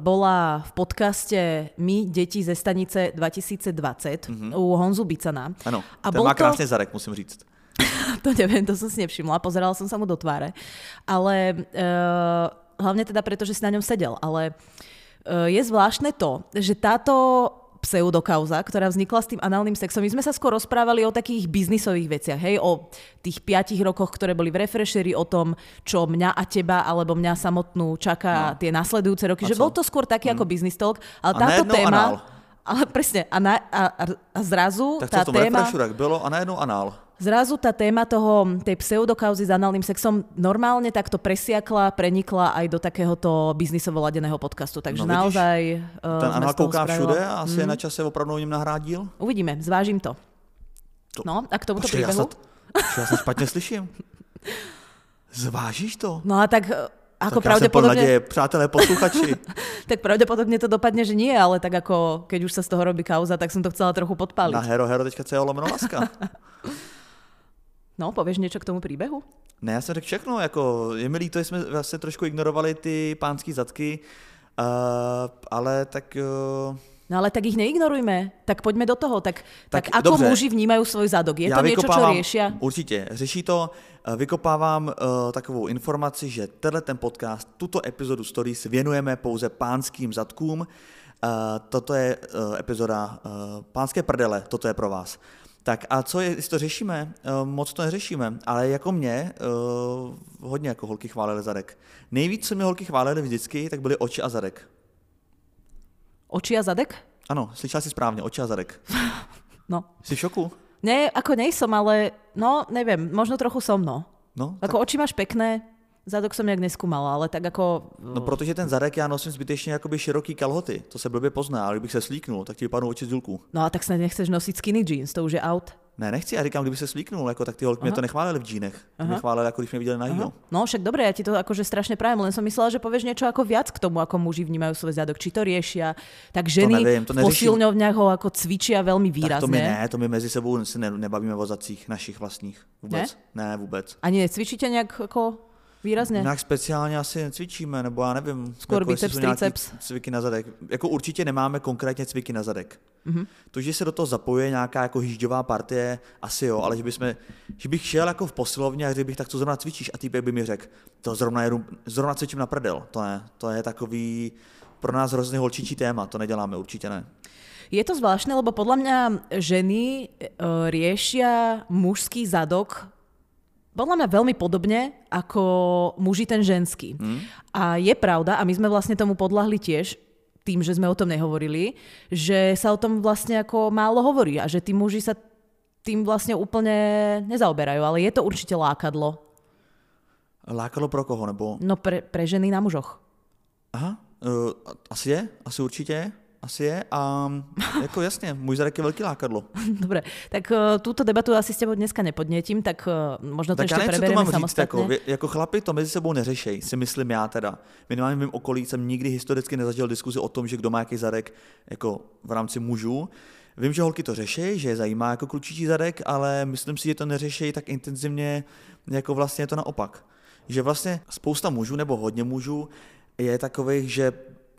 bola v podcaste My děti ze stanice 2020 u Honzu Bicana. Ano, ten má krásne zadek, musím říct. To neviem, to som si nevšimla, pozerala som sa mu do tváre. Ale hlavne teda preto, že si na ňom sedel. Ale je zvláštne to, že táto pseudokauza, ktorá vznikla s tým análnym sexom. My sme sa skôr rozprávali o takých biznisových veciach, hej, o tých 5 rokoch, ktoré boli v Refresheri, o tom, čo mňa a teba, alebo mňa samotnú čaká tie nasledujúce roky, že bol to skôr taký ako business talk, ale a táto téma... Anál. Ale presne, a zrazu tá téma... Tak to v tom Refresherach bylo a najednou anál. Zrazu tá téma tej pseudokauzy s análnym sexom normálne takto presiakla, prenikla aj do takéhoto biznisovo ladeného podcastu. Takže no, vidíš, naozaj... Ten anál kouká všude a asi je na čase opravdu o ním nahrát díl? Uvidíme, zvážim to. No a k tomuto príbehu... Ja sa špatne slyším. Zvážíš to? No a tak... Ako tak ja som plná nadeje, přátelé posluchači. Tak pravdepodobne to dopadne, že nie, ale tak ako keď už sa z toho robí kauza, tak som to chcela trochu podpáliť. Na hero.co/laska. No, povieš niečo k tomu príbehu? Ne, ja som řekl všechno, jako je mi líto, že sme vlastne trošku ignorovali ty pánský zadky, ale tak... No ale tak ich neignorujme, tak poďme do toho. Tak ako dobře, muži vnímajú svoj zadok? Je to niečo, čo riešia? Určite, řeší to. Vykopávám takovou informaci, že tenhle podcast, tuto epizodu Stories věnujeme pouze pánským zadkům. Toto je epizoda Pánské prdele, toto je pro vás. Tak a co je, to řešíme? Moc to neřešíme, ale jako mě hodně jako holky chválily zadek. Nejvíc, co mě holky chválily vždycky, tak byly oči a zadek. Oči a zadek? Ano, slyšela si správně, oči a zadek. No. Jsi v šoku? Ne, ako nejsom, ale no, neviem, možno trochu som, no. No ako tak... oči máš pekné, zadok som jak neskúmala, ale tak ako... No protože ten zadek já nosím zbytečně jakoby široký kalhoty, to se blbě pozná, ale kdybych se slíknul, tak ti vypadnou oči z důlku. No a tak snad nechceš nosit skinny jeans, to už je out. Ne, nechci, já říkám, kdyby se slíknul, jako, tak ty holky mě to nechválili v džínech, mě chválili, jako když mě viděli na hýno. No však dobré, já ti to akože strašně právím, len som myslela, že povieš niečo ako viac k tomu, ako muži vnímajú svoj zadok, či to riešia. Tak ženy to neviem, to v posilňovniach ho ako cvičia veľmi výrazne. Tak to my ne, to my mezi sebou se nebavíme o zadcích našich vlastních vůbec. Ne, vůbec. A nie, cvičíte nějak jako výrazně? Nějak speciálně asi necvičíme, nebo já nevím. Skoro biceps, triceps. Cviky na zadek. Jako určitě nemáme konkrétně cviky na zadek. Mm-hmm. To, že se do toho zapojí nějaká jako hýžďová partie, asi jo, ale že bych šel jako v posilovně a kdybych tak co zrovna cvičíš a týpek by mi řekl, to zrovna cvičím na prdel. To ne, to je takový pro nás hrozně holčičí téma, to neděláme, určitě ne. Je to zvláštne, lebo podľa mňa ženy riešia mužský zadok podľa mňa veľmi podobne ako muži ten ženský. Hmm. A je pravda, a my sme vlastne tomu podľahli tiež, tým, že sme o tom nehovorili, že sa o tom vlastne ako málo hovorí a že tí muži sa tým vlastne úplne nezaoberajú, ale je to určite lákadlo. Lákadlo pro koho? Nebo... No pre ženy na mužoch. Aha, asi je, asi určite. Asi je a jako jasně, můj zadek je velký lákadlo. Dobre, tak tuto debatu asi s tebou dneska nepodnětím, tak možno to tak ještě prebereme samostatně. Tak jako chlapi to mezi sebou neřešej, si myslím já teda. Minimálně v mém okolí jsem nikdy historicky nezažil diskuzi o tom, že kdo má jaký zadek jako v rámci mužů. Vím, že holky to řeší, že je zajímá jako klučičí zadek, ale myslím si, že to neřeší tak intenzivně, jako vlastně je to naopak. Že vlastně spousta mužů nebo hodně mužů je takových, že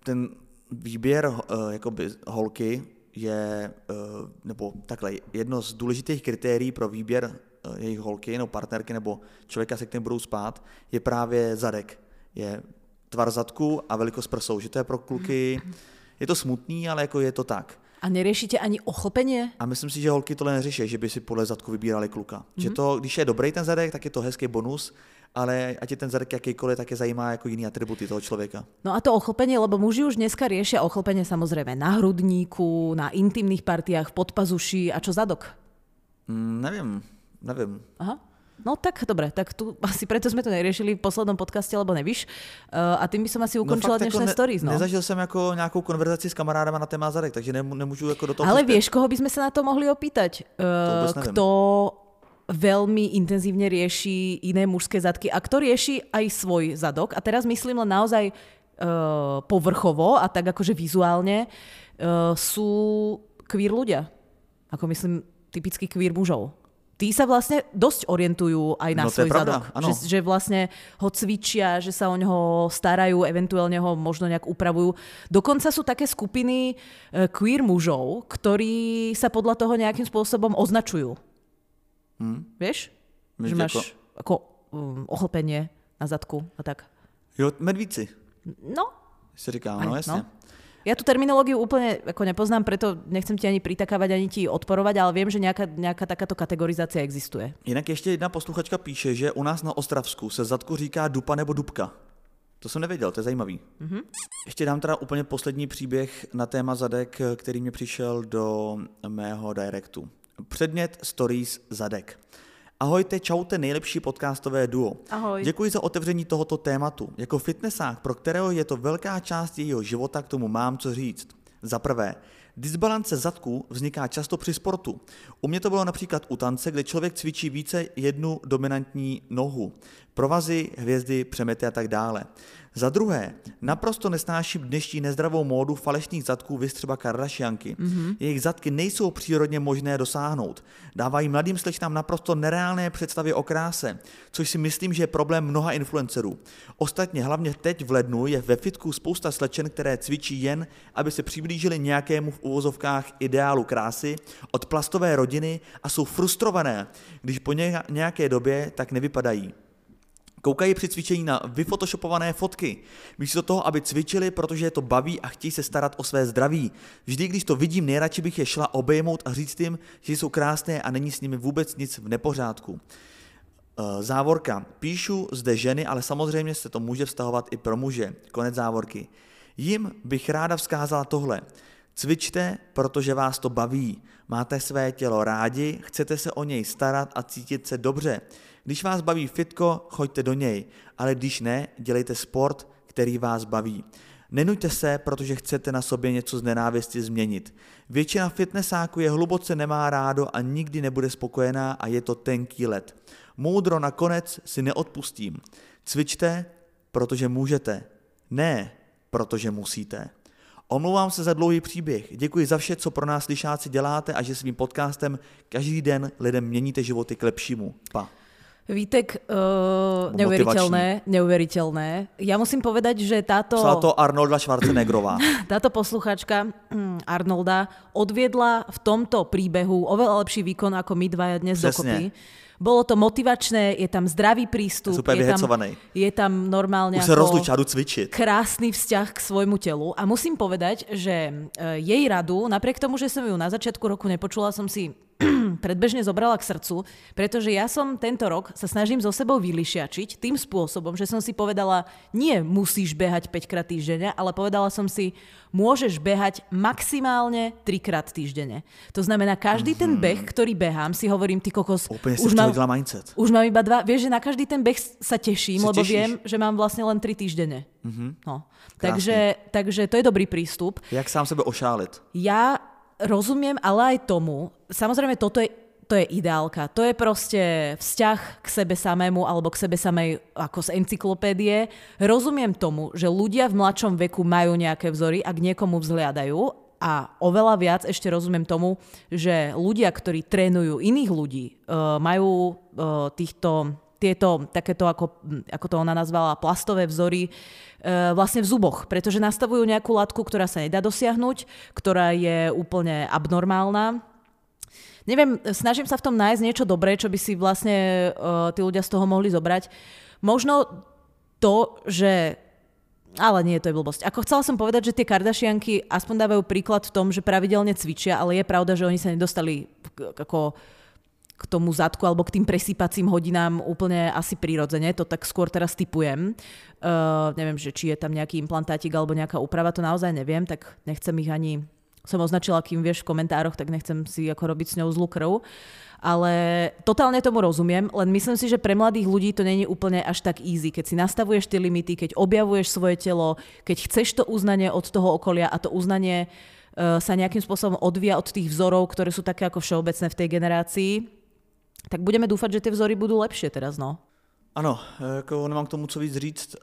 ten výběr jakoby holky je, nebo takhle, jedno z důležitých kritérií pro výběr jejich holky nebo partnerky nebo člověka, se kterým budou spát, je právě zadek. Je tvar zadku a velikost prsou, že to je pro kluky, je to smutný, ale jako je to tak. A neřešíte ani ochopenie? A myslím si, že holky tohle neřeší, že by si podle zadku vybírali kluka. Mm-hmm. Že to, když je dobrý ten zadek, tak je to hezký bonus, ale ať je ten zadek jakýkoliv, tak je zajímá jako jiný atributy toho člověka. No a to ochlpenie, lebo muži už dneska riešia ochlpenie samozrejme na hrudníku, na intimných partiách, v podpazuši a čo zadok? Neviem. Aha. No tak dobre, tak tu asi preto sme to neriešili v poslednom podcaste, lebo nevíš. A tým by som asi ukončila dnešné stories. No. Nezažil som jako nejakou konverzaci s kamarádama na téma zadek, takže nemôžu jako do toho... Ale vieš, koho by sme sa na to mohli opýtať? Kto veľmi intenzívne rieši iné mužské zadky a kto rieši aj svoj zadok. A teraz myslím len naozaj povrchovo a tak akože vizuálne sú queer ľudia. Ako myslím typicky queer mužov. Tí sa vlastne dosť orientujú aj na svoj zadok. Že vlastne ho cvičia, že sa o ňoho starajú, eventuálne ho možno nejak upravujú. Dokonca sú také skupiny queer mužov, ktorí sa podľa toho nejakým spôsobom označujú. Vieš? Že máš ako ochlpenie na zadku a tak. Jo, medvíci. No. Si říká, no jasne. No. Ja tú terminológiu úplne ako nepoznám, preto nechcem ti ani pritakávať, ani ti odporovať, ale viem, že nejaká takáto kategorizácia existuje. Jinak ještě jedna posluchačka píše, že u nás na Ostravsku se zadku říká dupa nebo dubka. To jsem nevěděl, to je zajímavý. Mm-hmm. Ještě dám teda úplně poslední příběh na téma zadek, který mi přišel do mého directu. Předmět stories zadek. Ahojte, čaute, nejlepší podcastové duo. Ahoj. Děkuji za otevření tohoto tématu. Jako fitnessák, pro kterého je to velká část jejího života, k tomu mám co říct. Za prvé, disbalance zadků vzniká často při sportu. U mě to bylo například u tance, kde člověk cvičí více jednu dominantní nohu. Provazy, hvězdy, přemety a tak dále. Za druhé, naprosto nesnáším dnešní nezdravou módu falešných zadků, viz třeba Kardašijanky. Mm-hmm. Jejich zadky nejsou přírodně možné dosáhnout. Dávají mladým slečnám naprosto nereálné představy o kráse, což si myslím, že je problém mnoha influencerů. Ostatně hlavně teď v lednu je ve fitku spousta slečen, které cvičí jen, aby se přiblížili nějakému v uvozovkách ideálu krásy od plastové rodiny a jsou frustrované, když po nějaké době tak nevypadají. Koukají při cvičení na vyfotoshopované fotky, místo toho, aby cvičili, protože je to baví a chtějí se starat o své zdraví. Vždy, když to vidím, nejradši bych je šla obejmout a říct jim, že jsou krásné a není s nimi vůbec nic v nepořádku. Závorka. Píšu zde ženy, ale samozřejmě se to může vztahovat i pro muže. Konec závorky. Jim bych ráda vzkázala tohle. Cvičte, protože vás to baví. Máte své tělo rádi, chcete se o něj starat a cítit se dobře. Když vás baví fitko, choďte do něj, ale když ne, dělejte sport, který vás baví. Nenuďte se, protože chcete na sobě něco z nenávisti změnit. Většina fitnessáků je hluboce nemá rádo a nikdy nebude spokojená a je to tenký led. Moudro nakonec si neodpustím. Cvičte, protože můžete. Ne, protože musíte. Omlouvám se za dlouhý příběh. Děkuji za vše, co pro nás slyšáci děláte a že svým podcastem každý den lidem měníte životy k lepšímu. Pa. Vítek, neuveriteľné. Ja musím povedať, že táto... Psala to Arnolda Schwarzeneggerová. Táto posluchačka Arnolda odviedla v tomto príbehu oveľa lepší výkon ako my dvaja dnes dokopy. Bolo to motivačné, je tam zdravý prístup, je tam normálne krásny vzťah k svojmu telu. A musím povedať, že jej radu, napriek tomu, že som ju na začiatku roku nepočula, som si predbežne zobrala k srdcu, pretože ja som tento rok sa snažím so sebou vylišiačiť tým spôsobom, že som si povedala, nie musíš behať 5-krát týždenne, ale povedala som si, môžeš behať maximálne 3-krát týždenne. To znamená, každý ten beh, ktorý behám, si hovorím, ty kokos, už mám iba 2. Vieš, že na každý ten beh sa teším, lebo viem, že mám vlastne len 3 týždenne. No. Takže to je dobrý prístup. Jak sám sebe ošálit? Ja rozumiem, ale aj tomu. Samozrejme, to je ideálka. To je proste vzťah k sebe samému alebo k sebe samej ako z encyklopédie. Rozumiem tomu, že ľudia v mladšom veku majú nejaké vzory a k niekomu vzhliadajú. A oveľa viac ešte rozumiem tomu, že ľudia, ktorí trénujú iných ľudí, majú tieto takéto, ako to ona nazvala, plastové vzory vlastne v zuboch, pretože nastavujú nejakú látku, ktorá sa nedá dosiahnuť, ktorá je úplne abnormálna. Neviem, snažím sa v tom nájsť niečo dobré, čo by si vlastne tí ľudia z toho mohli zobrať. Možno to, že... Ale nie, to je blbosť. Ako chcela som povedať, že tie Kardašijanky aspoň dávajú príklad v tom, že pravidelne cvičia, ale je pravda, že oni sa nedostali k tomu zadku alebo k tým presýpacím hodinám úplne asi prirodzene, to tak skôr teraz typujem. Neviem, že či je tam nejaký implantátik alebo nejaká úprava, to naozaj neviem, tak nechcem ich ani... Som označila, kým vieš v komentároch, tak nechcem si ako robiť s ňou zlú krv. Ale totálne tomu rozumiem, len myslím si, že pre mladých ľudí to není úplne až tak easy. Keď si nastavuješ tie limity, keď objavuješ svoje telo, keď chceš to uznanie od toho okolia a to uznanie sa nejakým spôsobom odvíja od tých vzorov, ktoré sú také ako všeobecné v tej generácii, tak budeme dúfať, že tie vzory budú lepšie teraz, no. Ano, jako nemám k tomu co víc říct.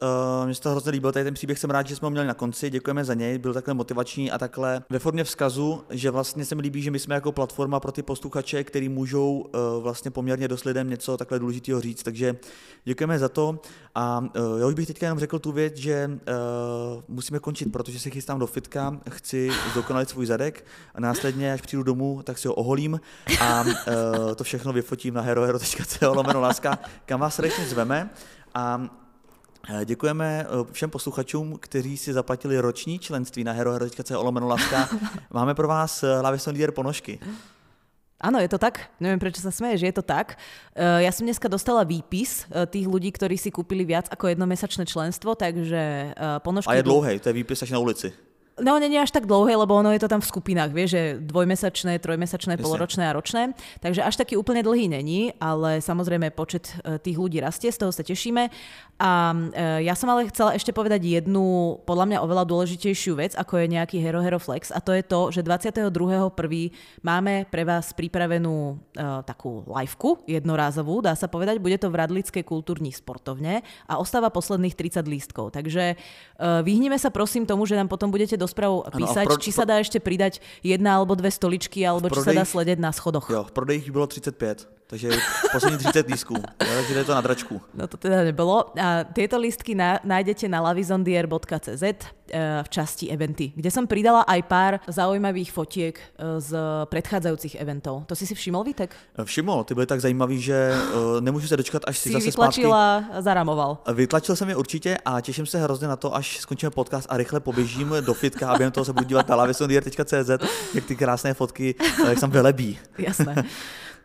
Mně se to hrozně líbilo, tady ten příběh jsem rád, že jsme ho měli na konci, děkujeme za něj, byl takhle motivační a takhle ve formě vzkazu, že vlastně se mi líbí, že my jsme jako platforma pro ty posluchače, který můžou vlastně poměrně dost lidem něco takhle důležitého říct, takže děkujeme za to a já už bych teďka jenom řekl tu věc, že musíme končit, protože se chystám do fitka, chci zdokonalit svůj zadek a následně, až přijdu domů, tak si ho oholím a to všechno vyfotím na herohero.co/láska, kam vás zveme a děkujeme všem posluchačům, kteří si zaplatili roční členství na herohero.co/láska. Máme pro vás Love on the air ponožky. Áno, je to tak. Neviem, prečo sa smeješ, je to tak. Ja som dneska dostala výpis tých ľudí, ktorí si kúpili viac ako jednomesačné členstvo, takže ponožky... A je dlouhej, to je výpis až na ulici. No, nie až tak dlouhé, lebo ono je to tam v skupinách, vieš, že dvojmesačné, trojmesačné, poloročné a ročné. Takže až taký úplne dlhý není, ale samozrejme počet tých ľudí rastie, z toho sa tešíme. A ja som ale chcela ešte povedať jednu, podľa mňa oveľa dôležitejšiu vec, ako je nejaký Hero Hero Flex, a to je to, že 22.1. máme pre vás pripravenú takú liveku, jednorázovú, dá sa povedať, bude to v Radlickej kulturní sportovne a ostáva posledných 30 lístkov. Takže vyhneme sa prosím tomu, že nám potom budete rozpravu písať, či sa dá ešte pridať jedna alebo dve stoličky, alebo či sa dá sledeť na schodoch. Jo, v prodejích bylo 35, takže poslední 30 lístků. Takže je to na dračku. No to teda nebolo. A tieto lístky nájdete na lavyzondeer.cz v časti eventy, kde som pridala aj pár zaujímavých fotiek z predchádzajúcich eventov. To si všimol, Vítek? Všimol, ty byly tak zajímavý, že nemůžu se dočkat, až si zase zpátky... zaramoval. Vytlačil jsem je určitě a těším se hrozně na to, až skončíme podcast a rychle poběžím do fitka a během toho se budu dívat na lavyzondeer.cz, jak ty krásné fotky, jak tam velebí. Jasné.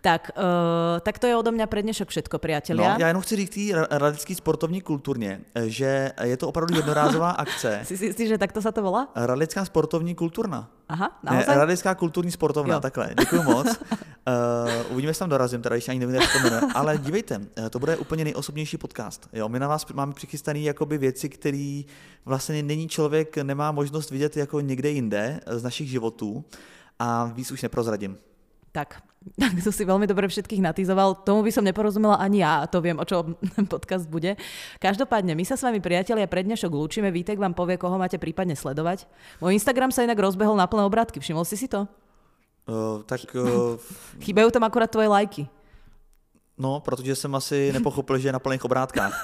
Tak to je odo mňa pre dnešok všetko, priatelia. No, já jenom chci říct tý radlický sportovní kulturně, že je to opravdu jednorázová akce. Si jistý, že takto se to volá? Radlická sportovní kulturna. Aha, naozaj? Radlická kulturní sportovna, jo. Takhle. Děkuju moc. Uvidíme, jestli tam dorazím, teda ještě ani nevím, jak to jmenuje. Ale dívejte, to bude úplně nejosobnější podcast. Jo, my na vás máme přichystaný jakoby věci, které vlastně není člověk, nemá možnost vidět jako někde jinde z našich životů a víc už neprozradím. Tak to si veľmi dobre všetkých natýzoval. Tomu by som neporozumela ani ja, to viem, o čom podcast bude. Každopádne, my sa s vami, priatelia, pre dnešok lúčime. Vítek vám povie, koho máte prípadne sledovať. Môj Instagram sa inak rozbehol na plné obrátky. Všimol si to? Chýbajú tam akurát tvoje lajky. No, protože jsem asi nepochopil, že je na plných obrátkách.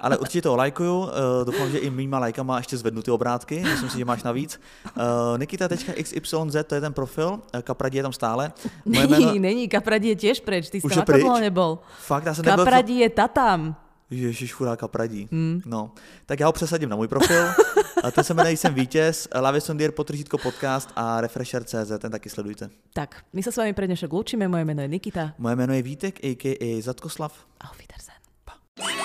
Ale určitě to lajkuju, doufám, že i mýma lajkama ještě zvednu ty obrátky, myslím si, že máš navíc. Nikita.xyz, to je ten profil, Kapradí je tam stále. Není, Kapradí je těž preč, ty jsi tam akadlo nebol. Fakt, já jsem nebyl. Kapradí je ta tam. Ježiš, chudá Kapradí. No, tak já ho přesadím na můj profil. Ten se jmenuje Jsem vítěz, lavyzondeer.podcast a Refresher.cz, ten taky sledujte. Tak, my se s vámi pre dnešok lúčime, moje jméno je Nikita. Moje jméno je Vítek, a.k.a. Zatkoslav. A uvidíme se.